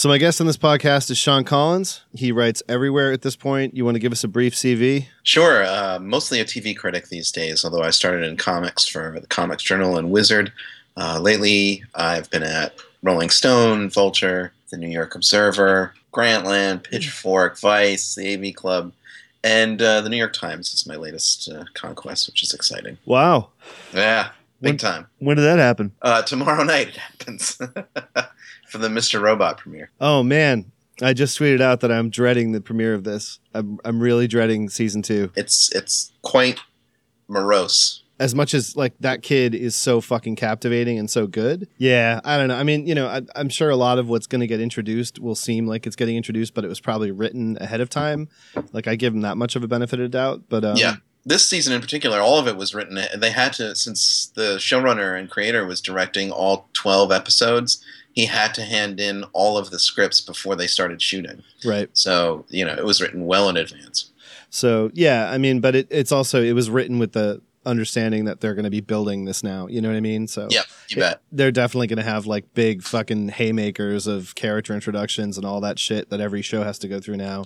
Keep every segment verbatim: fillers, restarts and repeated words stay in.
So my guest on this podcast is Sean Collins. He writes everywhere at this point. You want to give us a brief C V? Sure. Uh, mostly a T V critic these days, although I started in comics for the Comics Journal and Wizard. Uh, lately, I've been at Rolling Stone, Vulture, the New York Observer, Grantland, Pitchfork, Vice, the A V Club, and uh, the New York Times is my latest uh, conquest, which is exciting. Wow. Yeah. Big when, time. When did that happen? Uh, tomorrow night it happens for the Mister Robot premiere. Oh, man. I just tweeted out that I'm dreading the premiere of this. I'm I'm really dreading season two. It's it's quite morose. As much as, like, that kid is so fucking captivating and so good. Yeah, I don't know. I mean, you know, I, I'm sure a lot of what's going to get introduced will seem like it's getting introduced, but it was probably written ahead of time. Like, I give them that much of a benefit of doubt. But um, yeah. This season in particular, all of it was written. They had to, since the showrunner and creator was directing all twelve episodes, he had to hand in all of the scripts before they started shooting. Right. So, you know, it was written well in advance. So, yeah, I mean, but it, it's also, it was written with the understanding that they're going to be building this now. You know what I mean? So, yeah, you bet. It, they're definitely going to have, like, big fucking haymakers of character introductions and all that shit that every show has to go through now.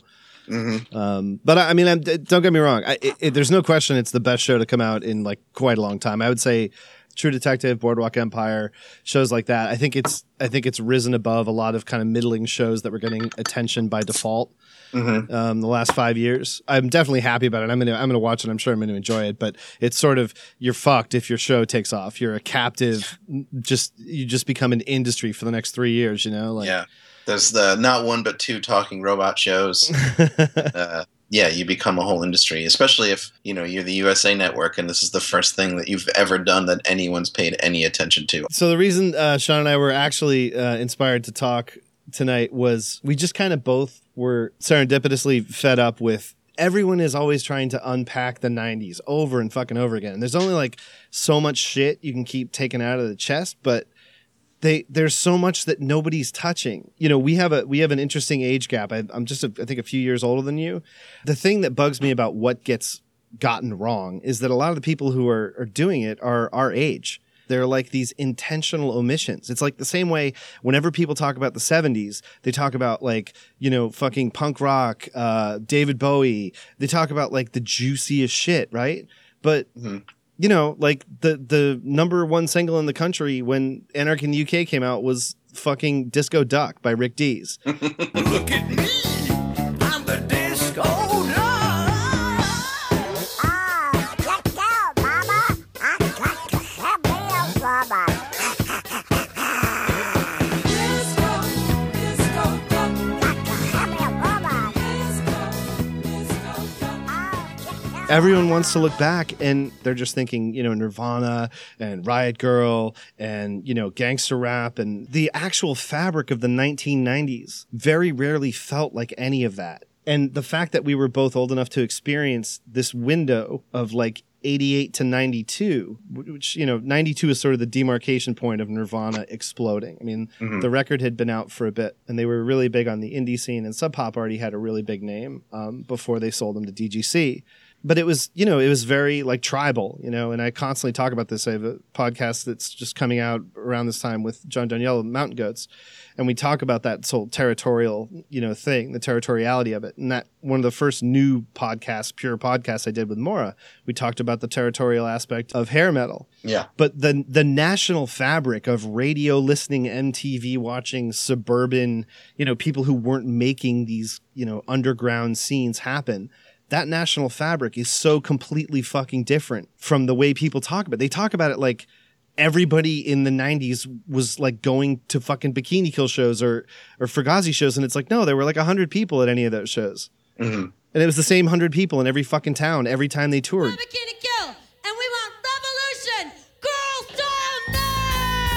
Mm-hmm. Um, but I, I mean, I'm, don't get me wrong. I, it, it, there's no question it's the best show to come out in, like, quite a long time. I would say True Detective, Boardwalk Empire, shows like that. I think it's I think it's risen above a lot of kind of middling shows that were getting attention by default. Mm-hmm. Um, the last five years, I'm definitely happy about it. I'm gonna I'm gonna watch it. I'm sure I'm gonna enjoy it. But it's sort of, you're fucked if your show takes off. You're a captive. Just you just become an industry for the next three years. You know, like yeah. There's the not one but two talking robot shows. uh, yeah, you become a whole industry, especially if, you know, you're the U S A Network and this is the first thing that you've ever done that anyone's paid any attention to. So the reason uh, Sean and I were actually uh, inspired to talk tonight was we just kind of both were serendipitously fed up with everyone is always trying to unpack the nineties over and fucking over again. And there's only, like, so much shit you can keep taking out of the chest, but They, there's so much that nobody's touching. You know, we have a we have an interesting age gap. I, I'm just, a, I think, a few years older than you. The thing that bugs me about what gets gotten wrong is that a lot of the people who are, are doing it are our age. They're like these intentional omissions. It's like the same way whenever people talk about the seventies, they talk about, like, you know, fucking punk rock, uh, David Bowie. They talk about, like, the juiciest shit, right? But... Mm-hmm. You know, like, the, the number one single in the country when Anarchy in the U K came out was fucking Disco Duck by Rick Dees. Look at me, I'm the Disco Duck. Ah, let's go, mama. I got to have me a mama. Disco, Disco Duck. Got to have me a mama. Disco, Disco Duck. I can't have. Everyone wants to look back and... They're just thinking, you know, Nirvana and Riot Girl and, you know, gangster rap and the actual fabric of the nineteen nineties very rarely felt like any of that. And the fact that we were both old enough to experience this window of, like, eighty-eight to ninety-two, which, you know, ninety-two is sort of the demarcation point of Nirvana exploding. I mean, mm-hmm. The record had been out for a bit, and they were really big on the indie scene, and Sub Pop already had a really big name um, before they sold them to D G C. But it was, you know, it was very, like, tribal, you know, and I constantly talk about this. I have a podcast that's just coming out around this time with John Daniello, Mountain Goats, and we talk about that whole territorial, you know, thing, the territoriality of it. And that one of the first new podcasts, pure podcasts I did with Maura, we talked about the territorial aspect of hair metal. Yeah. But the the national fabric of radio listening, M T V watching, suburban, you know, people who weren't making these, you know, underground scenes happen. That national fabric is so completely fucking different from the way people talk about it. They talk about it like everybody in the nineties was, like, going to fucking Bikini Kill shows or, or Fugazi shows. And it's like, no, there were like one hundred people at any of those shows. Mm-hmm. And it was the same one hundred people in every fucking town every time they toured. We're Bikini Kill, and we want revolution. Girls don't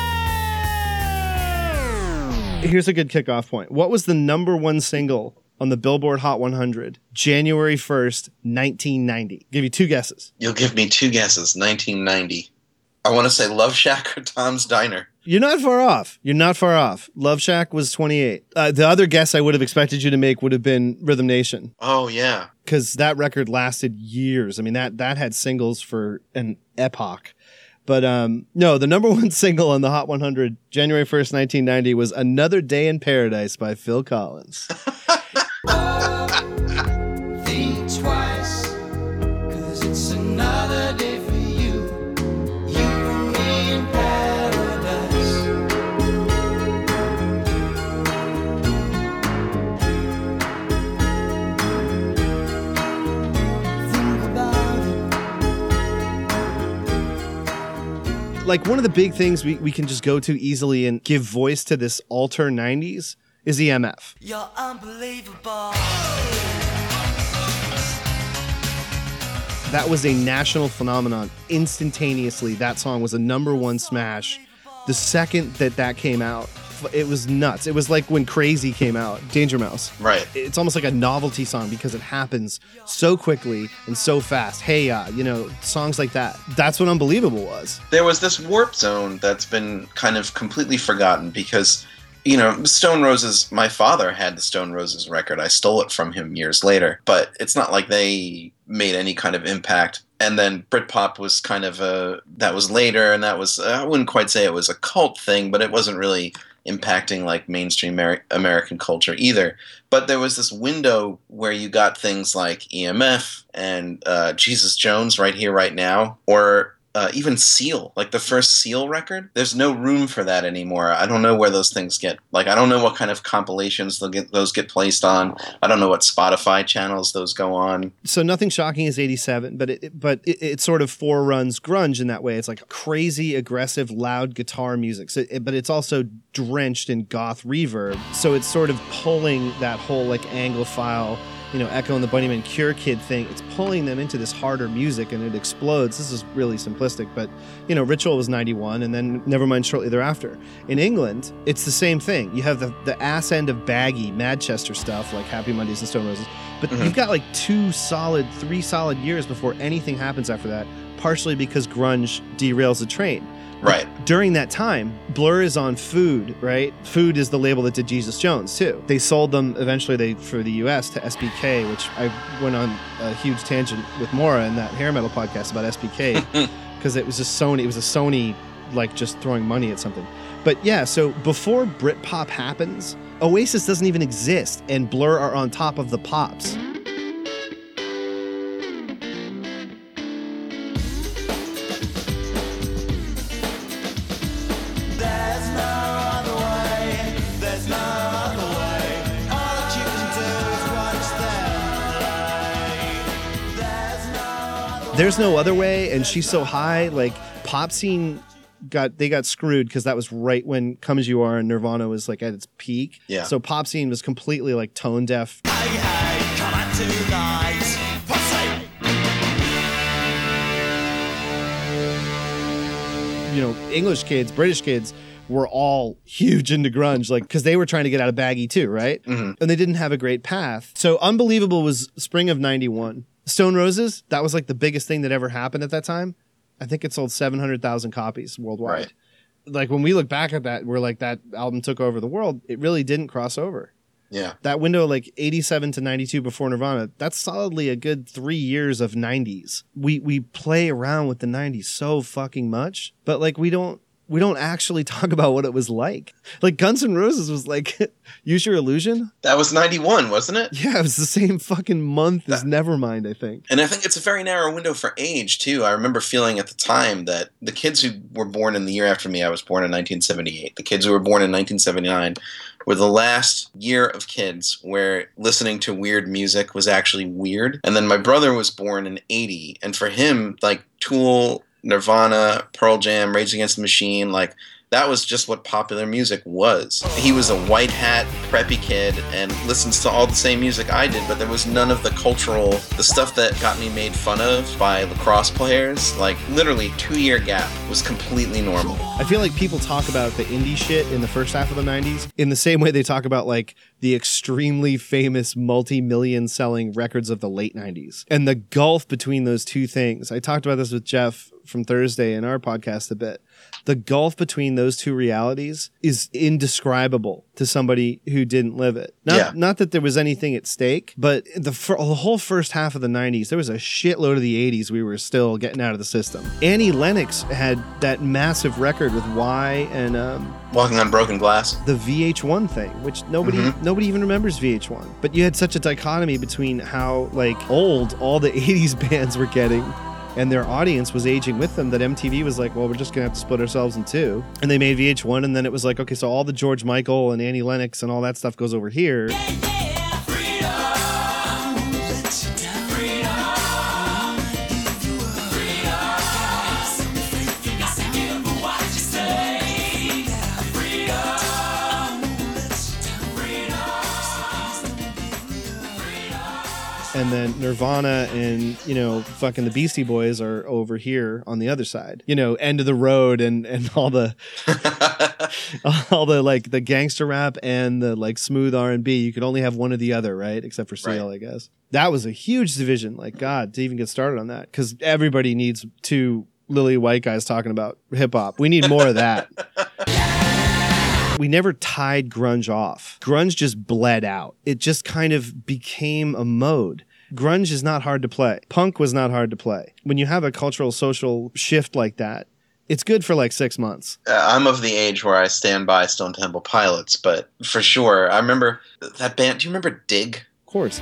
know! Here's a good kickoff point. What was the number one single on the Billboard Hot one hundred, January first, nineteen ninety. Give you two guesses. You'll give me two guesses. nineteen ninety. I want to say Love Shack or Tom's Diner. You're not far off. You're not far off. Love Shack was twenty-eight. Uh, the other guess I would have expected you to make would have been Rhythm Nation. Oh, yeah. Because that record lasted years. I mean, that that had singles for an epoch. But um, no, the number one single on the Hot one hundred, January first, nineteen ninety, was Another Day in Paradise by Phil Collins. Oh, think twice, 'cause it's another day for you, you in paradise. Think about it. Like, one of the big things we, we can just go to easily and give voice to this alter nineties is E M F. You're unbelievable. That was a national phenomenon. Instantaneously, that song was a number one smash. The second that that came out, it was nuts. It was like when Crazy came out, Danger Mouse. Right. It's almost like a novelty song because it happens so quickly and so fast. Hey, uh, you know, songs like that. That's what Unbelievable was. There was this Warp Zone that's been kind of completely forgotten because... You know, Stone Roses, my father had the Stone Roses record. I stole it from him years later, but it's not like they made any kind of impact. And then Britpop was kind of a, that was later, and that was, I wouldn't quite say it was a cult thing, but it wasn't really impacting like mainstream Amer- American culture either. But there was this window where you got things like E M F and uh, Jesus Jones, Right Here, Right Now, or... Uh, even Seal, like the first Seal record, there's no room for that anymore. I don't know where those things get. Like, I don't know what kind of compilations they'll get, those get placed on. I don't know what Spotify channels those go on. So Nothing Shocking is eighty-seven, but it but it, it sort of foreruns grunge in that way. It's like crazy, aggressive, loud guitar music, so it, but it's also drenched in goth reverb. So it's sort of pulling that whole like Anglophile, you know, Echo and the Bunnymen, Cure Kid thing. It's pulling them into this harder music, and it explodes. This is really simplistic, but, you know, Ritual was ninety-one, and then Nevermind shortly thereafter. In England, it's the same thing. You have the, the ass end of baggy Madchester stuff, like Happy Mondays and Stone Roses, but mm-hmm. you've got like two solid, three solid years before anything happens after that, partially because grunge derails the train. Right. But during that time, Blur is on Food, right? Food is the label that did Jesus Jones, too. They sold them eventually they for the U S to S B K, which I went on a huge tangent with Maura in that hair metal podcast about S B K, because it was just Sony. It was a Sony, like, just throwing money at something. But yeah, so before Britpop happens, Oasis doesn't even exist, and Blur are on top of the pops. There's No Other Way, and She's So High. Like, pop scene got, they got screwed because that was right when Come As You Are and Nirvana was like at its peak. Yeah. So pop scene was completely like tone deaf. Hey, hey, come out tonight. Pussy. You know, English kids, British kids were all huge into grunge, like, because they were trying to get out of baggy too, right? Mm-hmm. And they didn't have a great path. So Unbelievable was spring of ninety-one. Stone Roses, that was like the biggest thing that ever happened at that time. I think it sold seven hundred thousand copies worldwide. Right. Like, when we look back at that, we're like, that album took over the world. It really didn't cross over. Yeah. That window, like eighty-seven to ninety-two before Nirvana, that's solidly a good three years of nineties. We we play around with the nineties so fucking much, but like we don't we don't actually talk about what it was like. Like, Guns N' Roses was like, Use Your Illusion? That was ninety-one, wasn't it? Yeah, it was the same fucking month that, as Nevermind, I think. And I think it's a very narrow window for age, too. I remember feeling at the time that the kids who were born in the year after me, I was born in nineteen seventy-eight. The kids who were born in nineteen seventy-nine were the last year of kids where listening to weird music was actually weird. And then my brother was born in eighty, and for him, like, Tool... Nirvana, Pearl Jam, Rage Against the Machine, like, that was just what popular music was. He was a white hat, preppy kid and listens to all the same music I did, but there was none of the cultural, the stuff that got me made fun of by lacrosse players, like, literally two-year gap was completely normal. I feel like people talk about the indie shit in the first half of the nineties in the same way they talk about, like, the extremely famous multi-million selling records of the late nineties. And the gulf between those two things. I talked about this with Jeff from Thursday in our podcast a bit, the gulf between those two realities is indescribable to somebody who didn't live it. Not, yeah. not that there was anything at stake, but the, the whole first half of the nineties, there was a shitload of the eighties we were still getting out of the system. Annie Lennox had that massive record with Y and... Um, Walking on Broken Glass. The V H one thing, which nobody mm-hmm. nobody even remembers V H one. But you had such a dichotomy between how like old all the eighties bands were getting and their audience was aging with them that M T V was like, well, we're just going to have to split ourselves in two. And they made V H one, and then it was like, okay, so all the George Michael and Annie Lennox and all that stuff goes over here. Yeah, yeah. Freedom. And then Nirvana and, you know, fucking the Beastie Boys are over here on the other side. You know, End of the Road and, and all the, all the, like, the gangster rap and the, like, smooth R and B. You could only have one or the other, right? Except for Seal, right. I guess. That was a huge division. Like, God, to even get started on that. Because everybody needs two lily white guys talking about hip-hop. We need more of that. We never tied grunge off. Grunge just bled out. It just kind of became a mode. Grunge is not hard to play. Punk was not hard to play. When you have a cultural, social shift like that, it's good for like six months. Uh, I'm of the age where I stand by Stone Temple Pilots, but for sure, I remember that band. Do you remember Dig? Of course.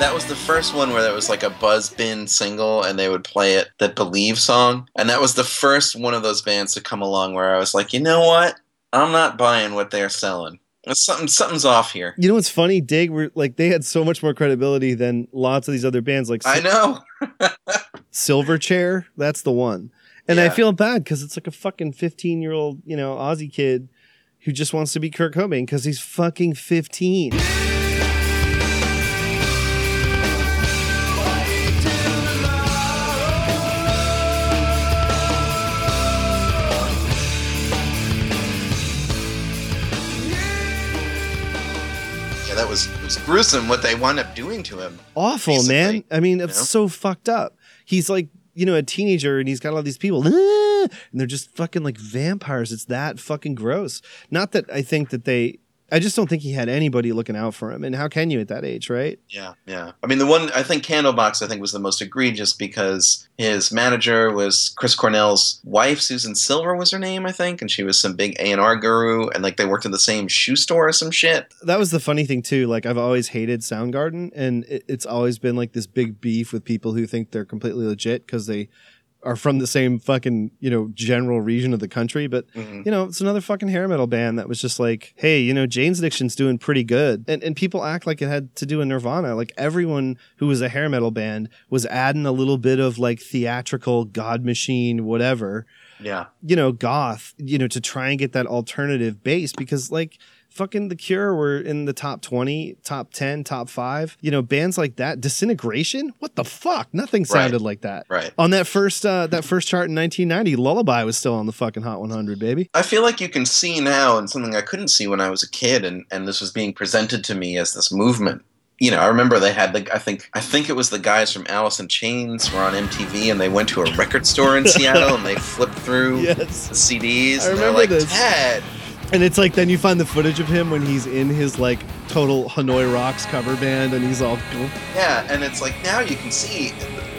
That was the first one where there was like a buzz bin single and they would play it, that Believe song. And that was the first one of those bands to come along where I was like, you know what? I'm not buying what they're selling. Something, something's off here. You know what's funny? Dig, were, like, they had so much more credibility than lots of these other bands. Like I know. Silverchair, that's the one. And yeah. I feel bad because it's like a fucking fifteen-year-old, you know, Aussie kid who just wants to be Kurt Cobain because he's fucking fifteen. That was, it was gruesome what they wound up doing to him. Awful, basically. Man. I mean, it's you know? so fucked up. He's like, you know, a teenager and he's got all these people. Ah! And they're just fucking like vampires. It's that fucking gross. Not that I think that they... I just don't think he had anybody looking out for him. And how can you at that age, right? Yeah, yeah. I mean, the one, I think Candlebox, I think, was the most egregious because his manager was Chris Cornell's wife. Susan Silver was her name, I think. And she was some big A and R guru. And, like, they worked in the same shoe store or some shit. That was the funny thing, too. Like, I've always hated Soundgarden. And it, it's always been, like, this big beef with people who think they're completely legit because they... are from the same fucking, you know, general region of the country. But, mm-hmm. you know, it's another fucking hair metal band that was just like, hey, you know, Jane's Addiction's doing pretty good. And and people act like it had to do with Nirvana. Like everyone who was a hair metal band was adding a little bit of like theatrical God Machine, whatever. Yeah. You know, goth, you know, to try and get that alternative base because like fucking The Cure were in the top twenty, top ten, top five. You know, bands like that. Disintegration? What the fuck? Nothing sounded right. like that. Right. On that first uh, that first chart in nineteen ninety, Lullaby was still on the fucking Hot one hundred, baby. I feel like you can see now, and something I couldn't see when I was a kid, and, and this was being presented to me as this movement. You know, I remember they had, like, I think I think it was the guys from Alice in Chains were on M T V, and they went to a record store in Seattle, and they flipped through yes. the C Ds, I and they're like, this. Dad... And it's like, then you find the footage of him when he's in his, like, total Hanoi Rocks cover band, and he's all cool. Yeah, and it's like, now you can see,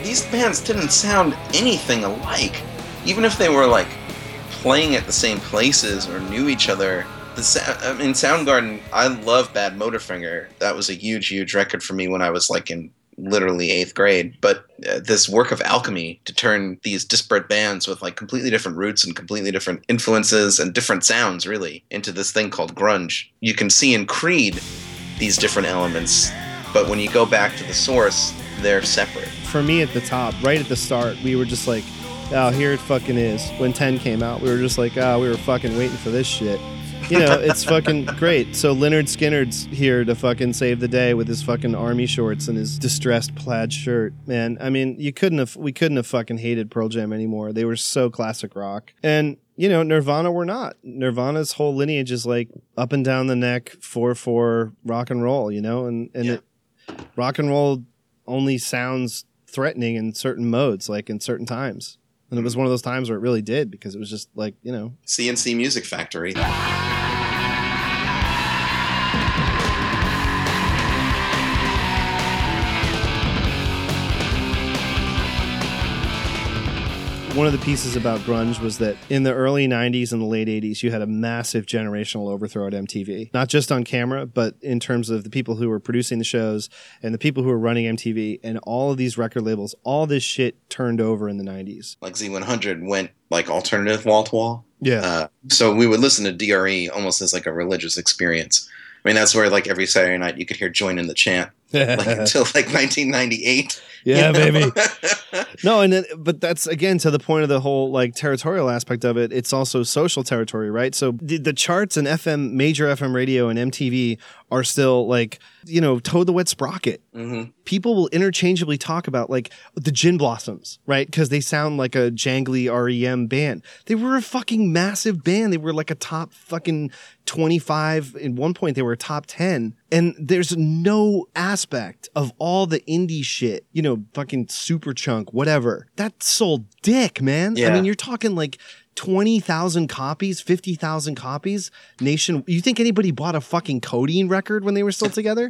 these bands didn't sound anything alike. Even if they were, like, playing at the same places or knew each other. The sound, I mean, Soundgarden, I love Bad Motorfinger. That was a huge, huge record for me when I was, like, in... literally eighth grade, but uh, this work of alchemy to turn these disparate bands with like completely different roots and completely different influences and different sounds really into this thing called grunge. You can see in Creed these different elements, but when you go back to the source, they're separate. For me at the top, right at the start, we were just like, oh, here it fucking is. When ten came out, we were just like, oh, we were fucking waiting for this shit. you know, it's fucking great. So Lynyrd Skynyrd's here to fucking save the day with his fucking army shorts and his distressed plaid shirt. Man, I mean, you couldn't have, we couldn't have fucking hated Pearl Jam anymore. They were so classic rock. And, you know, Nirvana were not. Nirvana's whole lineage is like up and down the neck, four four rock and roll, you know? And, and yeah. it, rock and roll only sounds threatening in certain modes, like in certain times. And it was one of those times where it really did, because it was just like, you know. C N C Music Factory. One of the pieces about grunge was that in the early nineties and the late eighties, you had a massive generational overthrow at M T V. Not just on camera, but in terms of the people who were producing the shows and the people who were running M T V and all of these record labels, all this shit turned over in the nineties. Like Z one hundred went like alternative wall-to-wall. Yeah. Uh, so we would listen to D R E almost as like a religious experience. I mean, that's where like every Saturday night you could hear Join in the Chant like, until like nineteen ninety-eight. Yeah, you know? Baby. No, and it, but that's, again, to the point of the whole like territorial aspect of it. It's also social territory, right? So the, the charts and F M, major F M radio and M T V are still like, you know, toe the wet sprocket. Mm-hmm. People will interchangeably talk about like the Gin Blossoms, right? Because they sound like a jangly R E M band. They were a fucking massive band. They were like a top fucking twenty-five. At one point, they were a top ten. And there's no aspect of all the indie shit, you know, fucking Superchunk, whatever. That sold dick, man. Yeah. I mean, you're talking like twenty thousand copies, fifty thousand copies nation. You think anybody bought a fucking Codeine record when they were still together?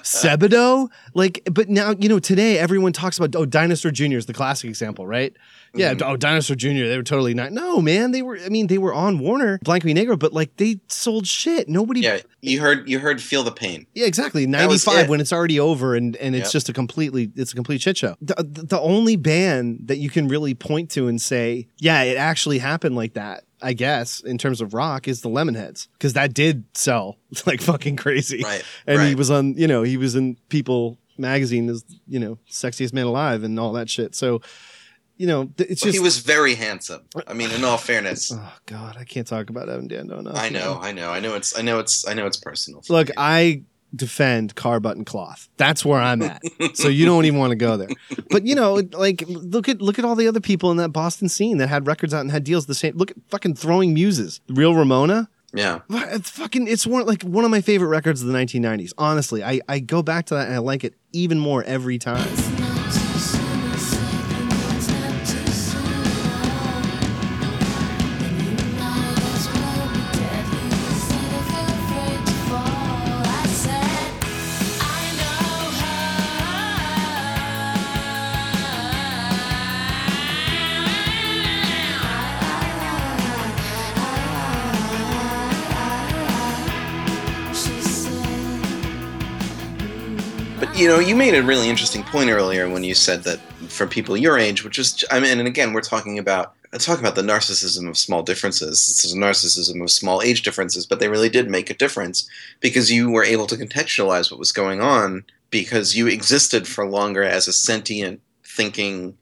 Sebadoh? Like, but now, you know, today everyone talks about, oh, Dinosaur Junior is the classic example, right? Yeah, mm-hmm. Oh, Dinosaur Junior, they were totally not. No, man, they were, I mean, they were on Warner, Blanco y Negro, but like they sold shit. Nobody. Yeah, you heard, you heard Feel the Pain. Yeah, exactly. ninety-five it. When it's already over and, and it's yep. just a completely, it's a complete shit show. The, the only band that you can really point to and say, yeah, it actually happened like that, I guess, in terms of rock, is the Lemonheads, because that did sell like fucking crazy. Right. And right. he was on, you know, he was in People magazine as, you know, sexiest man alive and all that shit. So, you know, it's well, just he was very handsome. I mean, in all fairness. Oh God, I can't talk about Evan Dando enough. I know, you know, I know, I know. It's, I know, it's, I know, it's personal. Look, me. I defend car button cloth. That's where I'm at. So you don't even want to go there. But you know, like look at look at all the other people in that Boston scene that had records out and had deals the same. Look at fucking Throwing Muses, Real Ramona. Yeah, it's fucking, it's one like one of my favorite records of the nineteen nineties. Honestly, I I go back to that and I like it even more every time. You know, you made a really interesting point earlier when you said that for people your age, which is, I mean, and again, we're talking about, I'm talking about the narcissism of small differences. This is a narcissism of small age differences, but they really did make a difference because you were able to contextualize what was going on because you existed for longer as a sentient, thinking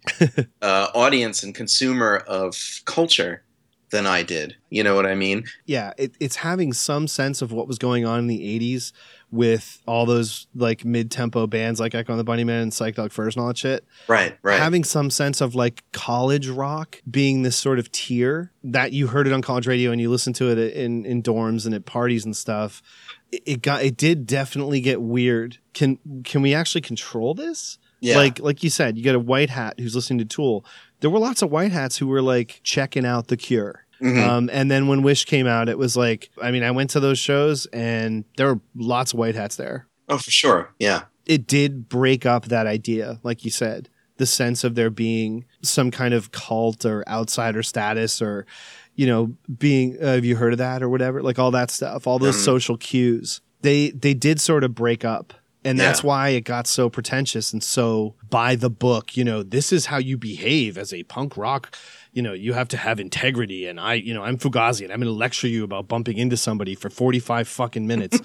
uh, audience and consumer of culture than I did. You know what I mean? Yeah, it, it's having some sense of what was going on in the eighties with all those like mid-tempo bands like Echo and the Bunnymen and Psychedelic Furs and all that shit. Right, right. Having some sense of like college rock being this sort of tier that you heard it on college radio and you listened to it in, in dorms and at parties and stuff. It, it got, it did definitely get weird. Can can we actually control this? Yeah. Like like you said, you got a white hat who's listening to Tool. There were lots of white hats who were like checking out The Cure. Mm-hmm. Um, and then when Wish came out, it was like, I mean, I went to those shows and there were lots of white hats there. Oh, for sure. Yeah. It did break up that idea, like you said, the sense of there being some kind of cult or outsider status or, you know, being, uh, have you heard of that or whatever? Like all that stuff, all those mm-hmm. social cues, they, they did sort of break up. And that's yeah. why it got so pretentious and so by the book, you know, this is how you behave as a punk rock. You know, you have to have integrity. And I, you know, I'm Fugazi and I'm going to lecture you about bumping into somebody for forty-five fucking minutes.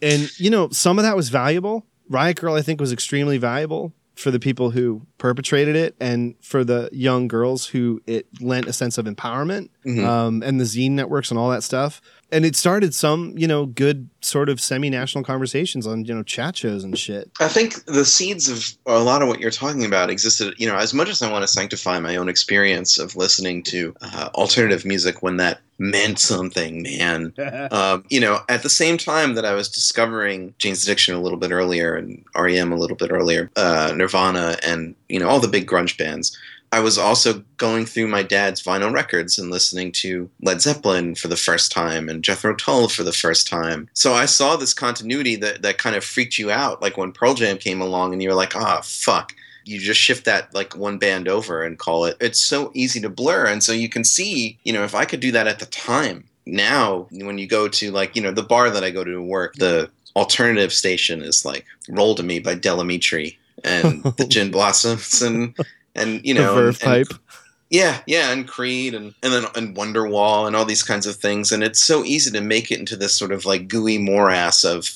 And, you know, some of that was valuable. Riot Grrrl, I think, was extremely valuable. for the people who perpetrated it and for the young girls who it lent a sense of empowerment, mm-hmm. um, and the zine networks and all that stuff. And it started some, you know, good sort of semi-national conversations on, you know, chat shows and shit. I think the seeds of a lot of what you're talking about existed, you know, as much as I want to sanctify my own experience of listening to uh, alternative music when that meant something, man. um, you know, at the same time that I was discovering Jane's Addiction a little bit earlier and R E M a little bit earlier, uh, Nirvana and, you know, all the big grunge bands, I was also going through my dad's vinyl records and listening to Led Zeppelin for the first time and Jethro Tull for the first time. So I saw this continuity that, that kind of freaked you out. Like when Pearl Jam came along and you were like, ah, oh, fuck. You just shift that like one band over and call it. It's so easy to blur. And so you can see, you know, if I could do that at the time. Now, when you go to like, you know, the bar that I go to work, the alternative station is like Roll to Me by Delamitri and the Gin Blossoms and... And, you know, Verve Pipe. Yeah, yeah, and Creed and, and then and Wonderwall and all these kinds of things. And it's so easy to make it into this sort of like gooey morass of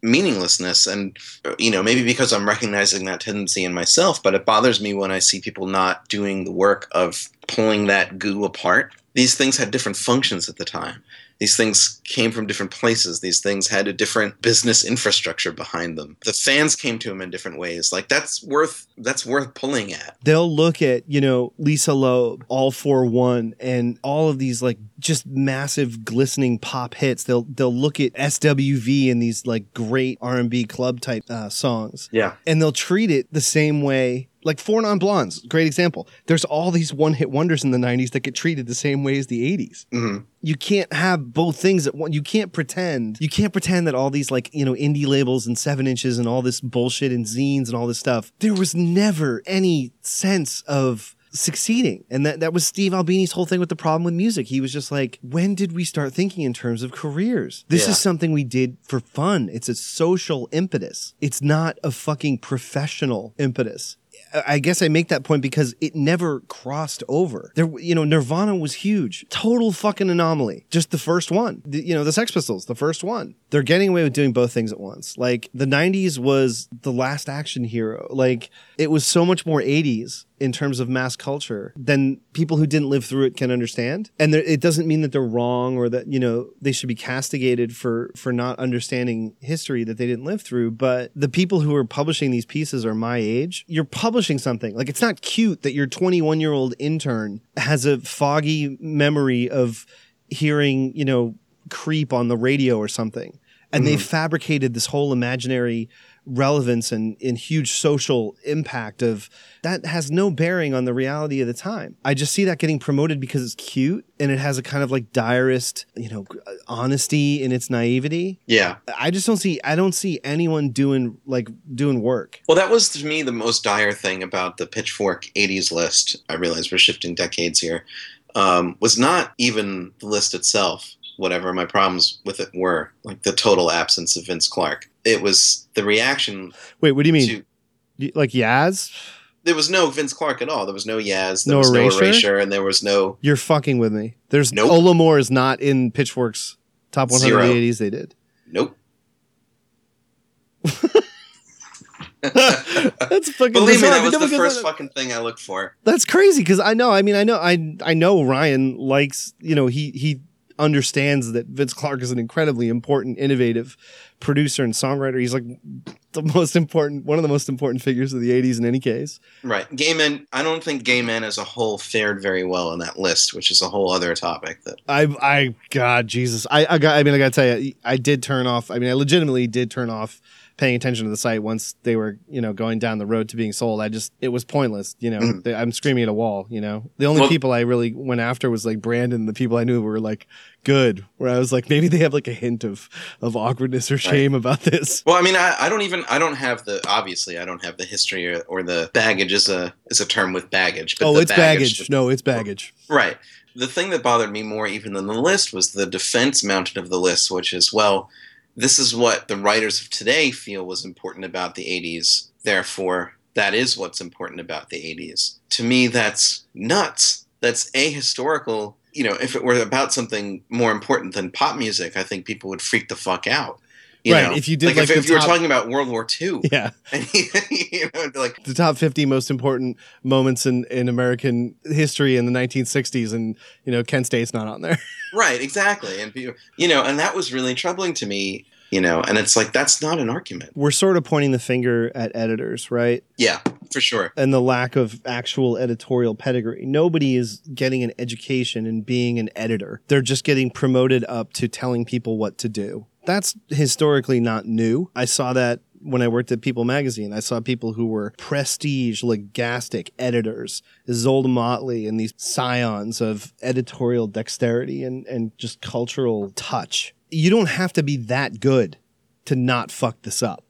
meaninglessness. And, you know, maybe because I'm recognizing that tendency in myself, but it bothers me when I see people not doing the work of pulling that goo apart. These things had different functions at the time. These things came from different places. These things had a different business infrastructure behind them. The fans came to them in different ways. Like that's worth that's worth pulling at. They'll look at, you know, Lisa Loeb, All For One, and all of these like just massive glistening pop hits. They'll they'll look at S W V and these like great R and B club type uh, songs. Yeah, and they'll treat it the same way. Like Four Non-Blondes, great example. There's all these one-hit wonders in the nineties that get treated the same way as the eighties. Mm-hmm. You can't have both things at once. You can't pretend. You can't pretend that all these like, you know, indie labels and seven inches and all this bullshit and zines and all this stuff. There was never any sense of succeeding. And that, that was Steve Albini's whole thing with the problem with music. He was just like, when did we start thinking in terms of careers? This yeah. is something we did for fun. It's a social impetus. It's not a fucking professional impetus. I guess I make that point because it never crossed over. There, you know, Nirvana was huge. Total fucking anomaly. Just the first one. The, you know, the Sex Pistols, the first one. They're getting away with doing both things at once. Like, the nineties was the last action hero. Like, it was so much more eighties in terms of mass culture than people who didn't live through it can understand. And there, it doesn't mean that they're wrong or that, you know, they should be castigated for, for not understanding history that they didn't live through. But the people who are publishing these pieces are my age. You're publishing something. Like, it's not cute that your twenty-one-year-old intern has a foggy memory of hearing, you know, Creep on the radio or something. And mm-hmm. they fabricated this whole imaginary relevance and, and huge social impact of that has no bearing on the reality of the time. I just see that getting promoted because it's cute and it has a kind of like diarist, you know, honesty in its naivety. Yeah. I just don't see, I don't see anyone doing like doing work. Well, that was to me the most dire thing about the Pitchfork eighties list. I realize we're shifting decades here. Um, was not even the list itself. Whatever my problems with it were, like the total absence of Vince Clark. It was the reaction. Wait, what do you mean? To, like Yaz? There was no Vince Clark at all. There was no Yaz. There no was erasure? no erasure. And there was no. You're fucking with me. There's nope. Ola Moore is not in Pitchfork's top one hundred Zero. eighties they did. Nope. That's fucking believe bizarre. Me that was the first fucking thing I looked for. That's crazy because I know I mean I know I I know Ryan likes, you know, he he understands that Vince Clark is an incredibly important, innovative producer and songwriter. He's like the most important, one of the most important figures of the eighties in any case. Right. Gay men, I don't think gay men as a whole fared very well in that list, which is a whole other topic. That I, I, God, Jesus. I, I got, I mean, I gotta tell you, I did turn off, I mean, I legitimately did turn off paying attention to the site once they were, you know, going down the road to being sold. I just, it was pointless, you know, mm-hmm. I'm screaming at a wall, you know, the only well, people I really went after was like Brandon. The people I knew were like good, where I was like, maybe they have like a hint of, of awkwardness or shame right. about this. Well, I mean, I, I don't even, I don't have the, obviously I don't have the history or, or the baggage is a, is a term with baggage. But oh, it's baggage. baggage. No, it's baggage. Right. The thing that bothered me more even than the list was the defense mounted of the list, which is, well, this is what the writers of today feel was important about the eighties. Therefore, that is what's important about the eighties. To me, that's nuts. That's ahistorical. You know, if it were about something more important than pop music, I think people would freak the fuck out. You right. Know? If you did, like, like if, if top, you were talking about World War Two, yeah, and, you know, like the top fifty most important moments in, in American history in the nineteen sixties, and you know, Kent State's not on there, right? Exactly, and you know, and that was really troubling to me, you know, and it's like that's not an argument. We're sort of pointing the finger at editors, right? Yeah, for sure, and the lack of actual editorial pedigree. Nobody is getting an education in being an editor; they're just getting promoted up to telling people what to do. That's historically not new. I saw that when I worked at People magazine. I saw people who were prestige, legastic editors, Isolde Motley and these scions of editorial dexterity and, and just cultural touch. You don't have to be that good to not fuck this up.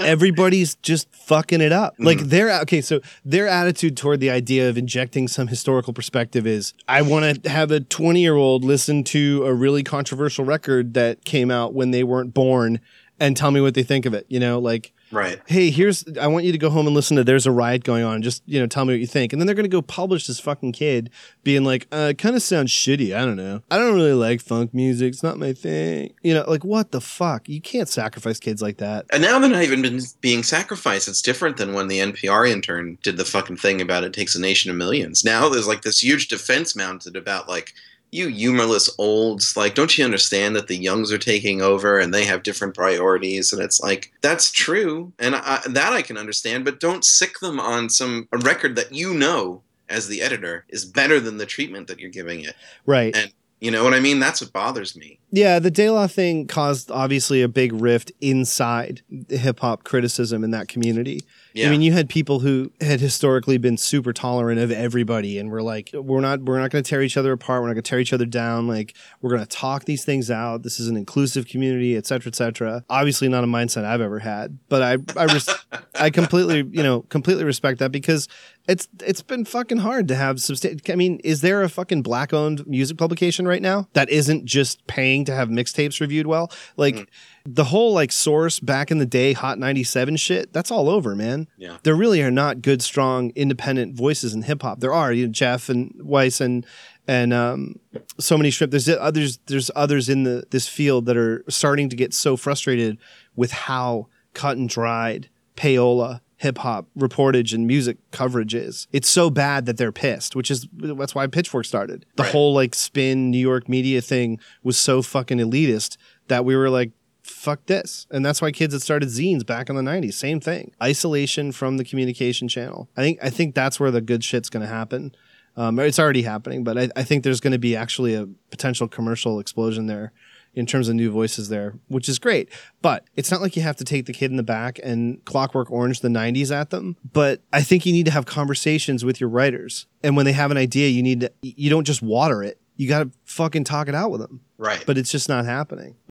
Everybody's just fucking it up. Mm-hmm. Like their okay, so their attitude toward the idea of injecting some historical perspective is, I want to have a twenty-year-old listen to a really controversial record that came out when they weren't born and tell me what they think of it. You know, like, right. Hey, here's I want you to go home and listen to There's a Riot Going On. Just, you know, tell me what you think. And then they're going to go publish this fucking kid being like, uh, it kind of sounds shitty. I don't know. I don't really like funk music. It's not my thing. You know, like, what the fuck? You can't sacrifice kids like that. And now they're not even been being sacrificed. It's different than when the N P R intern did the fucking thing about It Takes a Nation of Millions. Now there's like this huge defense mounted about like, you humorless olds, like, don't you understand that the youngs are taking over and they have different priorities? And it's like, that's true. And I, that I can understand, but don't sick them on some a record that you know as the editor is better than the treatment that you're giving it. Right. And you know what I mean? That's what bothers me. Yeah, the De La thing caused obviously a big rift inside hip-hop criticism in that community. Yeah. I mean, you had people who had historically been super tolerant of everybody and were like, we're not we're not going to tear each other apart. We're not going to tear each other down. Like, we're going to talk these things out. This is an inclusive community, et cetera, et cetera. Obviously not a mindset I've ever had, but I I, res- I completely, you know, completely respect that because it's it's been fucking hard to have substan- – I mean, is there a fucking black-owned music publication right now that isn't just paying to have mixtapes reviewed well? Like mm. the whole like Source back in the day, Hot ninety-seven shit, that's all over, man. Yeah. There really are not good, strong, independent voices in hip hop. There are, you know, Jeff and Weiss and and um, so many strip. There's others. There's others in the this field that are starting to get so frustrated with how cut and dried payola hip hop reportage and music coverage is. It's so bad that they're pissed, which is that's why Pitchfork started. The right. whole like spin New York media thing was so fucking elitist that we were like, fuck this. And that's why kids had started zines back in the nineties. Same thing. Isolation from the communication channel. I think I think that's where the good shit's going to happen. Um, it's already happening, but I, I think there's going to be actually a potential commercial explosion there in terms of new voices there, which is great. But it's not like you have to take the kid in the back and Clockwork Orange the nineties at them. But I think you need to have conversations with your writers. And when they have an idea, you need to, you don't just water it. You got to fucking talk it out with them. Right. But it's just not happening.